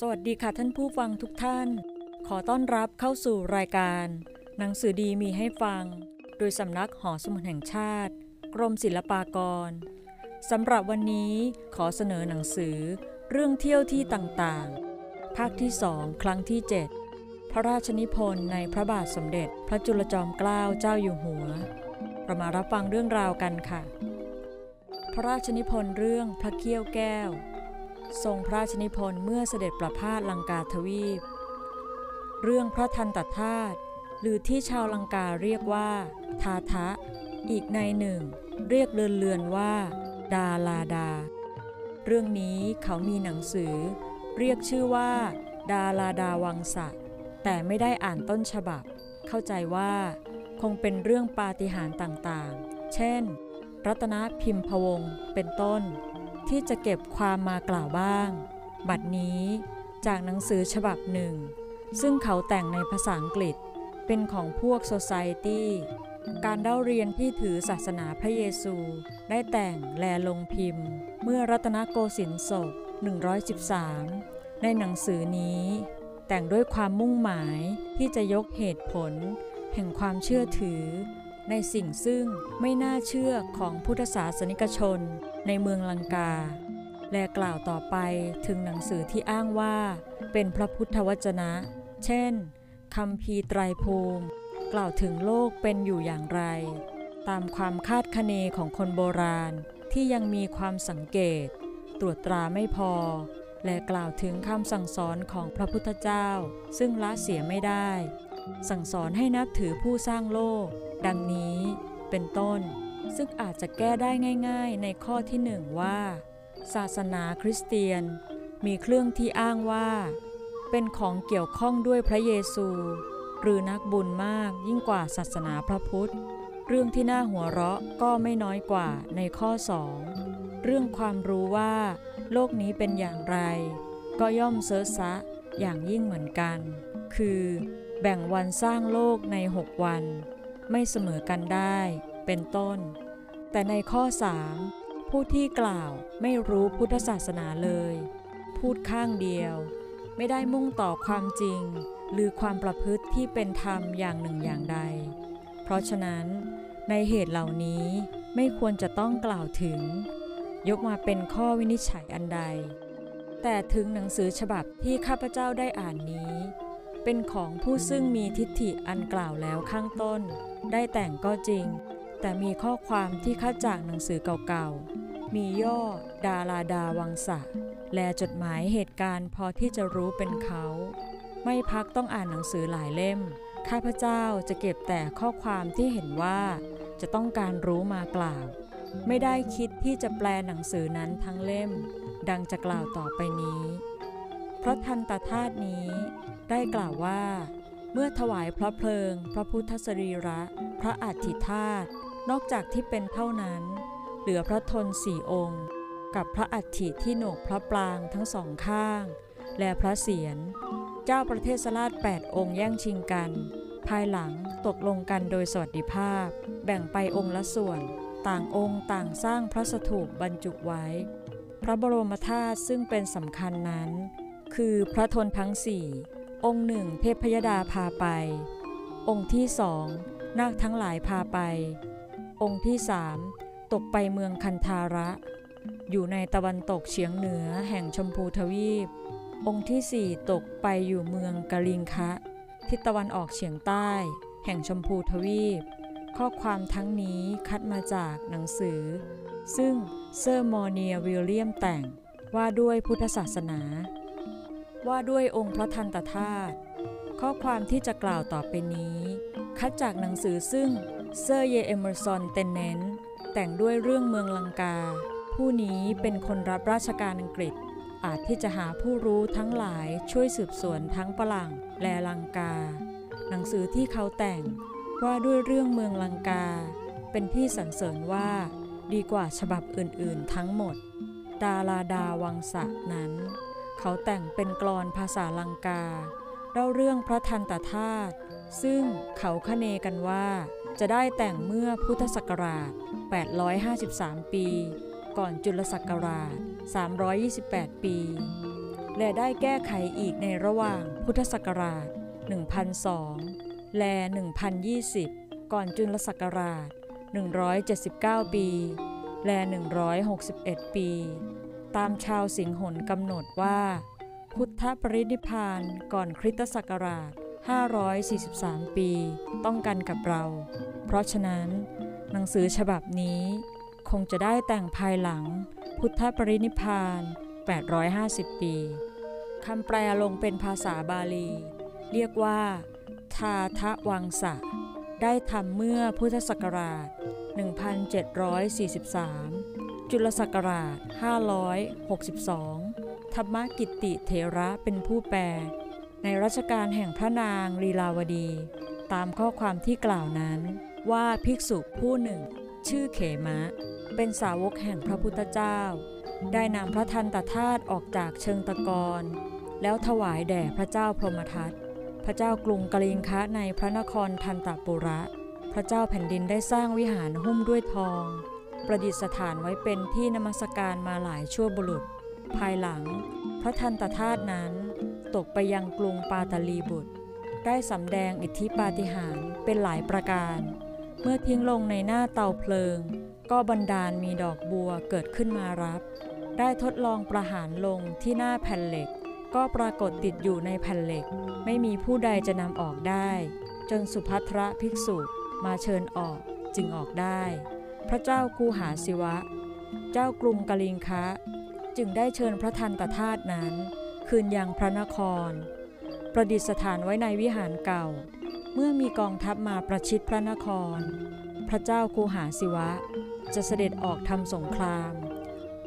สวัสดีค่ะท่านผู้ฟังทุกท่านขอต้อนรับเข้าสู่รายการหนังสือดีมีให้ฟังโดยสำนักหอสมุดแห่งชาติกรมศิลปากรสำหรับวันนี้ขอเสนอหนังสือเรื่องเที่ยวที่ต่างๆภาคที่2ครั้งที่7พระราชนิพนธ์ในพระบาทสมเด็จพระจุลจอมเกล้าเจ้าอยู่หัวเรามารับฟังเรื่องราวกันค่ะพระราชนิพนธ์เรื่องพระเขี้ยวแก้วทรงพระราชนิพนธ์เมื่อเสด็จประพาสลังกาทวีปเรื่องพระทันตธาตุหรือที่ชาวลังกาเรียกว่าทาทะอีกในหนึ่งเรียกเลือนๆว่าดาลาดาเรื่องนี้เขามีหนังสือเรียกชื่อว่าดาลาดาวังสะแต่ไม่ได้อ่านต้นฉบับเข้าใจว่าคงเป็นเรื่องปาฏิหาริย์ต่างๆเช่นรัตนพิมพวงศ์เป็นต้นที่จะเก็บความมากล่าวบ้างบัดนี้จากหนังสือฉบับหนึ่งซึ่งเขาแต่งในภาษาอังกฤษเป็นของพวก Society การเล่าเรียนที่ถือศาสนาพระเยซูได้แต่งแลลงพิมพ์เมื่อรัตนโกสินทร์ศก113ในหนังสือนี้แต่งด้วยความมุ่งหมายที่จะยกเหตุผลแห่งความเชื่อถือในสิ่งซึ่งไม่น่าเชื่อของพุทธศาสนิกชนในเมืองลังกาและกล่าวต่อไปถึงหนังสือที่อ้างว่าเป็นพระพุทธวจนะเช่นคัมภีร์ไตรภูมิกล่าวถึงโลกเป็นอยู่อย่างไรตามความคาดคะเนของคนโบราณที่ยังมีความสังเกตตรวจตราไม่พอและกล่าวถึงคำสั่งสอนของพระพุทธเจ้าซึ่งละเสียไม่ได้สั่งสอนให้นับถือผู้สร้างโลกดังนี้เป็นต้นซึ่งอาจจะแก้ได้ง่ายๆในข้อที่หนึ่งว่าศาสนาคริสเตียนมีเครื่องที่อ้างว่าเป็นของเกี่ยวข้องด้วยพระเยซูหรือนักบุญมากยิ่งกว่าศาสนาพระพุทธเรื่องที่น่าหัวเราะก็ไม่น้อยกว่าในข้อสองเรื่องความรู้ว่าโลกนี้เป็นอย่างไรก็ย่อมเซ้อซะอย่างยิ่งเหมือนกันคือแบ่งวันสร้างโลกใน6วันไม่เสมอกันได้เป็นต้นแต่ในข้อ3ผู้ที่กล่าวไม่รู้พุทธศาสนาเลยพูดข้างเดียวไม่ได้มุ่งต่อความจริงหรือความประพฤติที่เป็นธรรมอย่างหนึ่งอย่างใดเพราะฉะนั้นในเหตุเหล่านี้ไม่ควรจะต้องกล่าวถึงยกมาเป็นข้อวินิจฉัยอันใดแต่ถึงหนังสือฉบับที่ข้าพเจ้าได้อ่านนี้เป็นของผู้ซึ่งมีทิฏฐิอันกล่าวแล้วข้างต้นได้แต่งก็จริงแต่มีข้อความที่คัดจากหนังสือเก่าๆมีย่อดาลาดาวังสะและจดหมายเหตุการณ์พอที่จะรู้เป็นเขาไม่พักต้องอ่านหนังสือหลายเล่มข้าพเจ้าจะเก็บแต่ข้อความที่เห็นว่าจะต้องการรู้มากล่าวไม่ได้คิดที่จะแปลหนังสือนั้นทั้งเล่มดังจะกล่าวต่อไปนี้พระทันตธาตุนี้ได้กล่าวว่าเมื่อถวายพระเพลิงพระพุทธสรีระพระอัฐิธาตุนอกจากที่เป็นเท่านั้นเหลือพระธน4องค์กับพระอัฐิที่โหนกพระปรางทั้งสองข้างและพระเศียรเจ้าประเทศราช8องค์แย่งชิงกันภายหลังตกลงกันโดยสวัสดิภาพแบ่งไปองค์ละส่วนต่างองค์ต่างสร้างพระสถูปบรรจุไว้พระบรมธาตุซึ่งเป็นสำคัญนั้นคือพระธนทั้งสี่องค์หนึ่งเทพยดาพาไปองค์ที่สองนาคทั้งหลายพาไปองค์ที่สามตกไปเมืองคันธาระอยู่ในตะวันตกเฉียงเหนือแห่งชมพูทวีปองค์ที่สี่ตกไปอยู่เมืองกะลิงคะทิศตะวันออกเฉียงใต้แห่งชมพูทวีปข้อความทั้งนี้คัดมาจากหนังสือซึ่งเซอร์มอเนียวิลเลียมแต่งว่าด้วยพุทธศาสนาว่าด้วยองค์พระทันตธาตุข้อความที่จะกล่าวต่อไปนี้คัดจากหนังสือซึ่งเซอร์เยเอเมอร์สันเตนเนนแต่งด้วยเรื่องเมืองลังกาผู้นี้เป็นคนรับราชการอังกฤษอาจที่จะหาผู้รู้ทั้งหลายช่วยสืบสวนทั้งฝรั่งและลังกาหนังสือที่เขาแต่งว่าด้วยเรื่องเมืองลังกาเป็นที่สรรเสริญว่าดีกว่าฉบับอื่นๆทั้งหมดดาลาดาวังสะนั้นเขาแต่งเป็นกลอนภาษาลังกาเล่าเรื่องพระทันตธาตุซึ่งเขาคเนกันว่าจะได้แต่งเมื่อพุทธศักราช853ปีก่อนจุลศักราช328ปี และได้แก้ไขอีกในระหว่างพุทธศักราช 1002 และ 1020 ก่อนจุลศักราช 179 ปีและ 161 ปีตามชาวสิงหนกำหนดว่าพุทธปรินิพพานก่อนคริสตศักราช543 ปีต้องกันกับเราเพราะฉะนั้นหนังสือฉบับนี้คงจะได้แต่งภายหลังพุทธปรินิพพาน850 ปีคำแปลลงเป็นภาษาบาลีเรียกว่าทาทวังสะได้ทำเมื่อพุทธศักราช 1743 จุลศักราช 562 ธรรมกิตติเถระเป็นผู้แปลในรัชกาลแห่งพระนางลีลาวดีตามข้อความที่กล่าวนั้นว่าภิกษุผู้หนึ่งชื่อเขมะเป็นสาวกแห่งพระพุทธเจ้าได้นำพระทันตธาตุออกจากเชิงตะกอนแล้วถวายแด่พระเจ้าพรหมทัตพระเจ้ากรุงกลิงคะในพระนครทันตปุระพระเจ้าแผ่นดินได้สร้างวิหารหุ้มด้วยทองประดิษฐานไว้เป็นที่นมัสการมาหลายชั่วบุรุษภายหลังพระทันตธาตุนั้นตกไปยังกรุงปาตาลีบุตรได้สำแดงอิทธิปาฏิหาริย์เป็นหลายประการเมื่อทิ้งลงในหน้าเตาเพลิงก็บันดาลมีดอกบัวเกิดขึ้นมารับได้ทดลองประหารลงที่หน้าแผ่นเหล็กก็ปรากฏติดอยู่ในแผ่นเหล็กไม่มีผู้ใดจะนำออกได้จนสุภัทรภิกษุมาเชิญออกจึงออกได้พระเจ้ากูหาสิวะเจ้ากรุงกลิงคะจึงได้เชิญพระทันตธาตุนั้นคืนยังพระนครประดิษฐานไว้ในวิหารเก่าเมื่อมีกองทัพมาประชิดพระนครพระเจ้ากูหาสิวะจะเสด็จออกทำสงคราม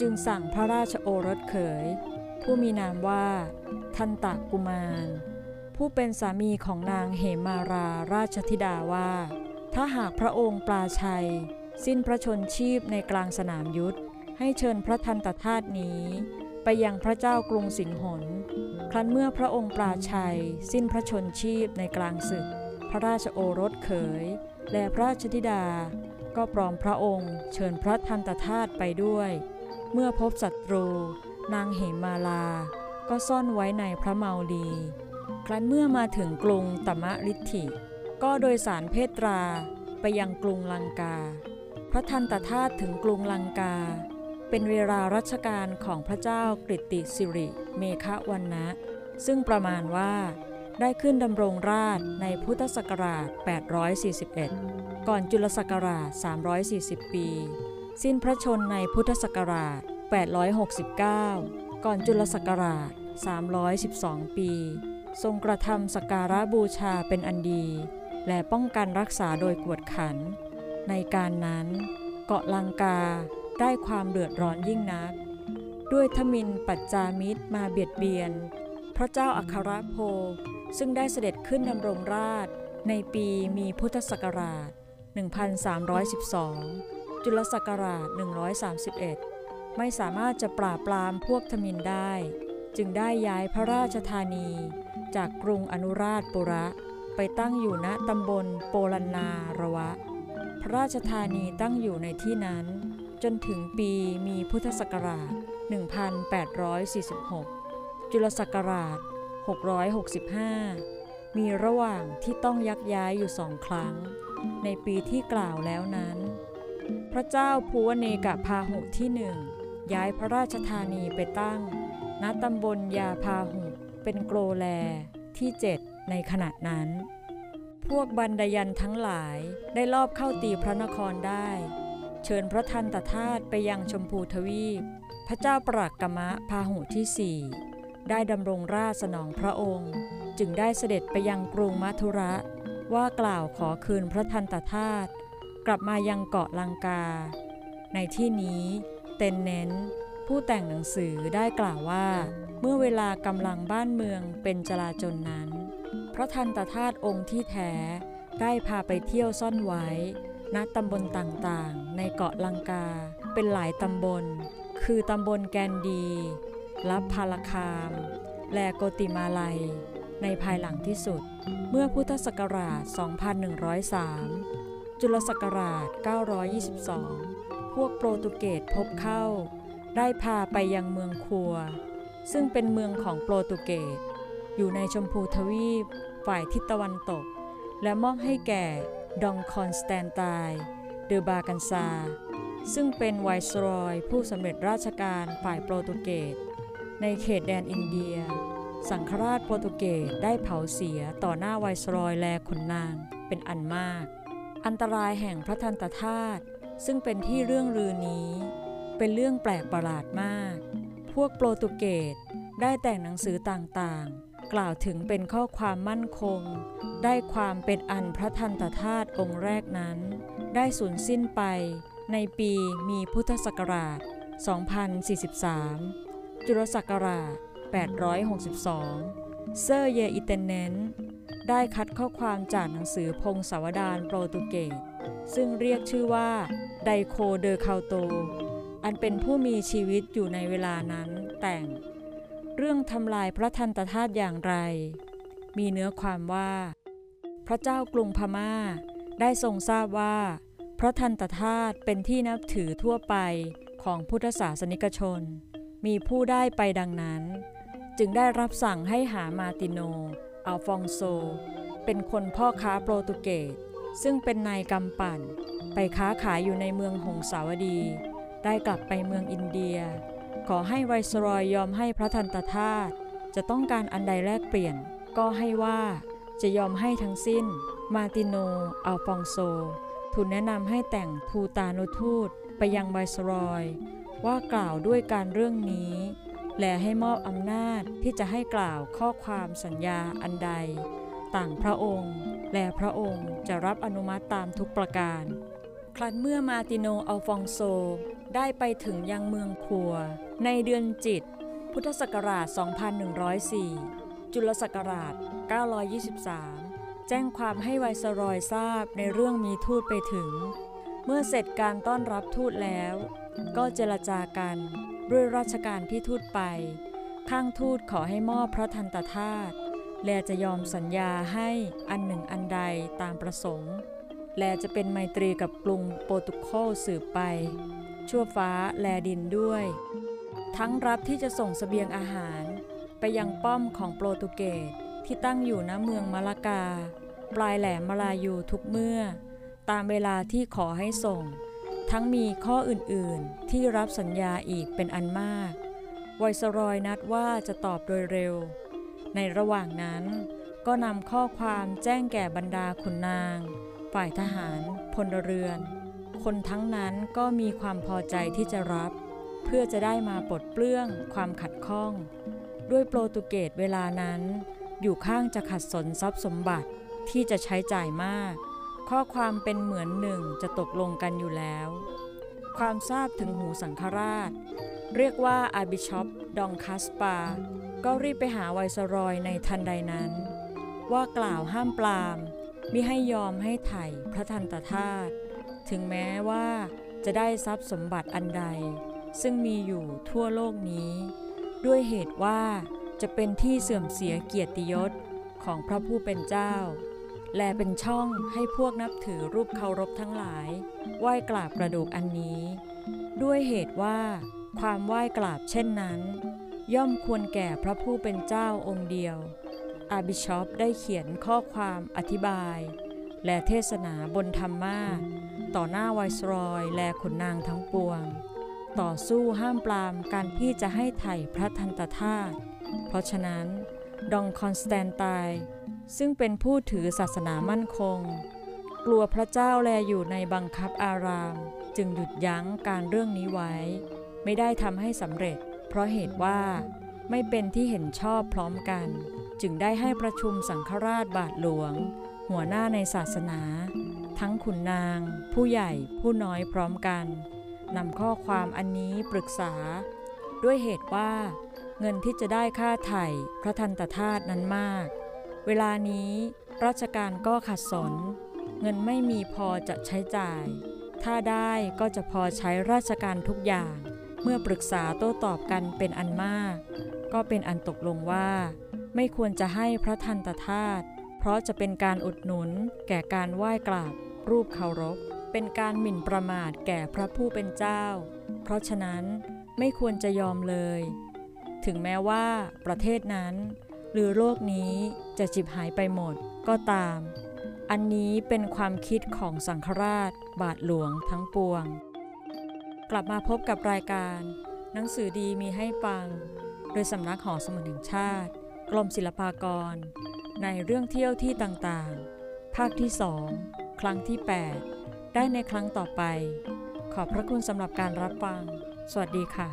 จึงสั่งพระราชโอรสเขยผู้มีนามว่าทันตกุมารผู้เป็นสามีของนางเหมาราราชธิดาว่าถ้าหากพระองค์ปราชัยสิ้นพระชนชีพในกลางสนามยุทธให้เชิญพระทันตธาตุนี้ไปยังพระเจ้ากรุงสิงหนครั้นเมื่อพระองค์ปราชัยสิ้นพระชนชีพในกลางศึกพระราชโอรสเขยและพระราชธิดาก็ปลอมพระองค์เชิญพระทันตธาตุไปด้วยเมื่อพบศัตรูนางเหมาราก็ซ่อนไว้ในพระเมาลีครั้นเมื่อมาถึงกรุงตมะฤทธิก็โดยสารเพตราไปยังกรุงลังกาพระทันตธาตุถึงกรุงลังกาเป็นเวลารัชกาลของพระเจ้ากฤติสิริเมฆวันนะซึ่งประมาณว่าได้ขึ้นดำรงราชในพุทธศักราช841ก่อนจุลศักราช340ปีสิ้นพระชนในพุทธศักราช869ก่อนจุลศักราช312ปีทรงกระทำสักการะบูชาเป็นอันดีและป้องกันรักษาโดยกวดขันในการนั้นเกาะลังกาได้ความเดือดร้อนยิ่งนักด้วยทมิฬปัจจามิตรมาเบียดเบียนพระเจ้าอัครโภซึ่งได้เสด็จขึ้นดำรงราชในปีมีพุทธศักราช 1312 จุลศักราช 131 ไม่สามารถจะปราบปรามพวกทมิฬได้จึงได้ย้ายพระราชธานีจากกรุงอนุราชปุระไปตั้งอยู่ณตำบลโปลันนาระวะพระราชธานีตั้งอยู่ในที่นั้นจนถึงปีมีพุทธศักราช 1846 จุลศักราช 665 มีระหว่างที่ต้องยักย้ายอยู่สองครั้งในปีที่กล่าวแล้วนั้นพระเจ้าภูวเนกพาหุที่หนึ่งย้ายพระราชธานีไปตั้งณตำบลยาพาหุเป็นโกลแลที่ 7ในขณะนั้นพวกบันดยันทั้งหลายได้ลอบเข้าตีพระนครได้เชิญพระทันตธาตุไปยังชมพูทวีปพระเจ้าปรักกมะพาหุที่ 4ได้ดำรงราชสนองพระองค์จึงได้เสด็จไปยังกรุงมัทุระว่ากล่าวขอคืนพระทันตธาตุกลับมายังเกาะลังกาในที่นี้เต็นเน้นผู้แต่งหนังสือได้กล่าวว่าเมื่อเวลากำลังบ้านเมืองเป็นจลาจลนั้นพระทันตธาตุองค์ที่แท้ได้พาไปเที่ยวซ่อนไว้ณตำบลต่างๆในเกาะลังกาเป็นหลายตำบลคือตำบลแกนดีลับพาลคามและโกติมาลัยในภายหลังที่สุดเมื่อพุทธศักราช 2103 จุลศักราช 922 พวกโปรตุเกสพบเข้าได้พาไปยังเมืองคัว ซึ่งเป็นเมืองของโปรตุเกสอยู่ในชมพูทวีปฝ่ายทิศตะวันตกและมอบให้แก่ดองคอนสแตนไตน์เดอบากันซาซึ่งเป็นไวสรอยผู้สำเร็จราชการฝ่ายโปรตุเกสในเขตแดนอินเดียสังฆราชโปรตุเกสได้เผาเสียต่อหน้าไวสรอยแลขุนนางเป็นอันมากอันตรายแห่งพระทันตธาตุซึ่งเป็นที่เรื่องลือนี้เป็นเรื่องแปลกประหลาดมากพวกโปรตุเกสได้แต่งหนังสือต่างๆกล่าวถึงเป็นข้อความมั่นคงได้ความเป็นอันพระทันตธาตุองค์แรกนั้นได้สูญสิ้นไปในปีมีพุทธศักราช 2043 จุลศักราช 862 เซอร์เยอิเตเนนได้คัดข้อความจากหนังสือพงศาวดารโปรตุเกสซึ่งเรียกชื่อว่าไดโคเดอคาโตอันเป็นผู้มีชีวิตอยู่ในเวลานั้นแต่งเรื่องทำลายพระทันตธาตุอย่างไรมีเนื้อความว่าพระเจ้ากรุงพม่าได้ทรงทราบว่าพระทันตธาตุเป็นที่นับถือทั่วไปของพุทธศาสนิกชนมีผู้ได้ไปดังนั้นจึงได้รับสั่งให้หามาติโนอัลฟองโซเป็นคนพ่อค้าโปรตุเกสซึ่งเป็นนายกำปั่นไปค้าขายอยู่ในเมืองหงสาวดีได้กลับไปเมืองอินเดียขอให้ไวสรอยยอมให้พระทันตธาตุจะต้องการอันใดแลกเปลี่ยนก็ให้ว่าจะยอมให้ทั้งสิ้นมาติโนอัลฟองโซทูลแนะนำให้แต่งทูตานุทูตไปยังไวสรอยว่ากล่าวด้วยการเรื่องนี้และให้มอบอำนาจที่จะให้กล่าวข้อความสัญญาอันใดต่างพระองค์และพระองค์จะรับอนุมัติตามทุกประการครั้นเมื่อมาติโนอัลฟองโซได้ไปถึงยังเมืองคัวในเดือนจิตพุทธศักราช 2104 จุลศักราช 923 แจ้งความให้ไวสรอยทราบในเรื่องมีทูตไปถึงเมื่อเสร็จการต้อนรับทูตแล้วก็เจรจากันด้วยราชการที่ทูตไปข้างทูตขอให้มอบพระทันตธาตุและจะยอมสัญญาให้อันหนึ่งอันใดตามประสงค์และจะเป็นไมตรีกับกรุงโปรตุเกสสืบไปชั่วฟ้าแลดินด้วยทั้งรับที่จะส่งเสบียงอาหารไปยังป้อมของโปรตุเกสที่ตั้งอยู่ณเมืองมะละกาปลายแหลมมลายูทุกเมื่อตามเวลาที่ขอให้ส่งทั้งมีข้ออื่นๆที่รับสัญญาอีกเป็นอันมากไวสรอยนัดว่าจะตอบโดยเร็วในระหว่างนั้นก็นำข้อความแจ้งแก่บรรดาขุนนางฝ่ายทหารพลเรือนคนทั้งนั้นก็มีความพอใจที่จะรับเพื่อจะได้มาปลดเปลื้องความขัดข้องด้วยโปรตุเกสเวลานั้นอยู่ข้างจะขัดสนทรัพย์สมบัติที่จะใช้จ่ายมากข้อความเป็นเหมือนหนึ่งจะตกลงกันอยู่แล้วความทราบถึงหูสังฆราชเรียกว่าอาบิชอปดองคัสปาก็รีบไปหาไวสรอยในทันใดนั้นว่ากล่าวห้ามปรามมิให้ยอมให้ไถ่พระทันตธาตุถึงแม้ว่าจะได้ทรัพย์สมบัติอันใดซึ่งมีอยู่ทั่วโลกนี้ด้วยเหตุว่าจะเป็นที่เสื่อมเสียเกียรติยศของพระผู้เป็นเจ้าและเป็นช่องให้พวกนับถือรูปเคารพทั้งหลายไหว้กราบกระดูกอันนี้ด้วยเหตุว่าความไหว้กราบเช่นนั้นย่อมควรแก่พระผู้เป็นเจ้าองค์เดียวอาบิชอปได้เขียนข้อความอธิบายและเทศนาบนธรรมะต่อหน้าไวสรอยและขุนนางทั้งปวงต่อสู้ห้ามปรามการที่จะให้ไถ่พระทันตธาตุเพราะฉะนั้นดองคอนสแตนไตน์ซึ่งเป็นผู้ถือศาสนามั่นคงกลัวพระเจ้าแลอยู่ในบังคับอารามจึงหยุดยั้งการเรื่องนี้ไว้ไม่ได้ทำให้สำเร็จเพราะเหตุว่าไม่เป็นที่เห็นชอบพร้อมกันจึงได้ให้ประชุมสังฆราชบาทหลวงหัวหน้าในศาสนาทั้งขุนนางผู้ใหญ่ผู้น้อยพร้อมกันนำข้อความอันนี้ปรึกษาด้วยเหตุว่าเงินที่จะได้ค่าไถ่พระทันตธาตุนั้นมากเวลานี้ราชการก็ขัดสนเงินไม่มีพอจะใช้จ่ายถ้าได้ก็จะพอใช้ราชการทุกอย่างเมื่อปรึกษาโต้ตอบกันเป็นอันมากก็เป็นอันตกลงว่าไม่ควรจะให้พระทันตธาตุเพราะจะเป็นการอุดหนุนแก่การไหว้กราบรูปเคารพเป็นการหมิ่นประมาทแก่พระผู้เป็นเจ้าเพราะฉะนั้นไม่ควรจะยอมเลย ถึงแม้ว่าประเทศนั้นหรือโลกนี้จะฉิบหายไปหมดก็ตามอันนี้เป็นความคิดของสังฆราชบาทหลวงทั้งปวงกลับมาพบกับรายการหนังสือดีมีให้ฟังโดยสำนักหอสมุดแห่งชาติกรมศิลปากรในเรื่องเที่ยวที่ต่างๆภาคที่2ครั้งที่8ได้ในครั้งต่อไปขอบพระคุณสำหรับการรับฟังสวัสดีค่ะ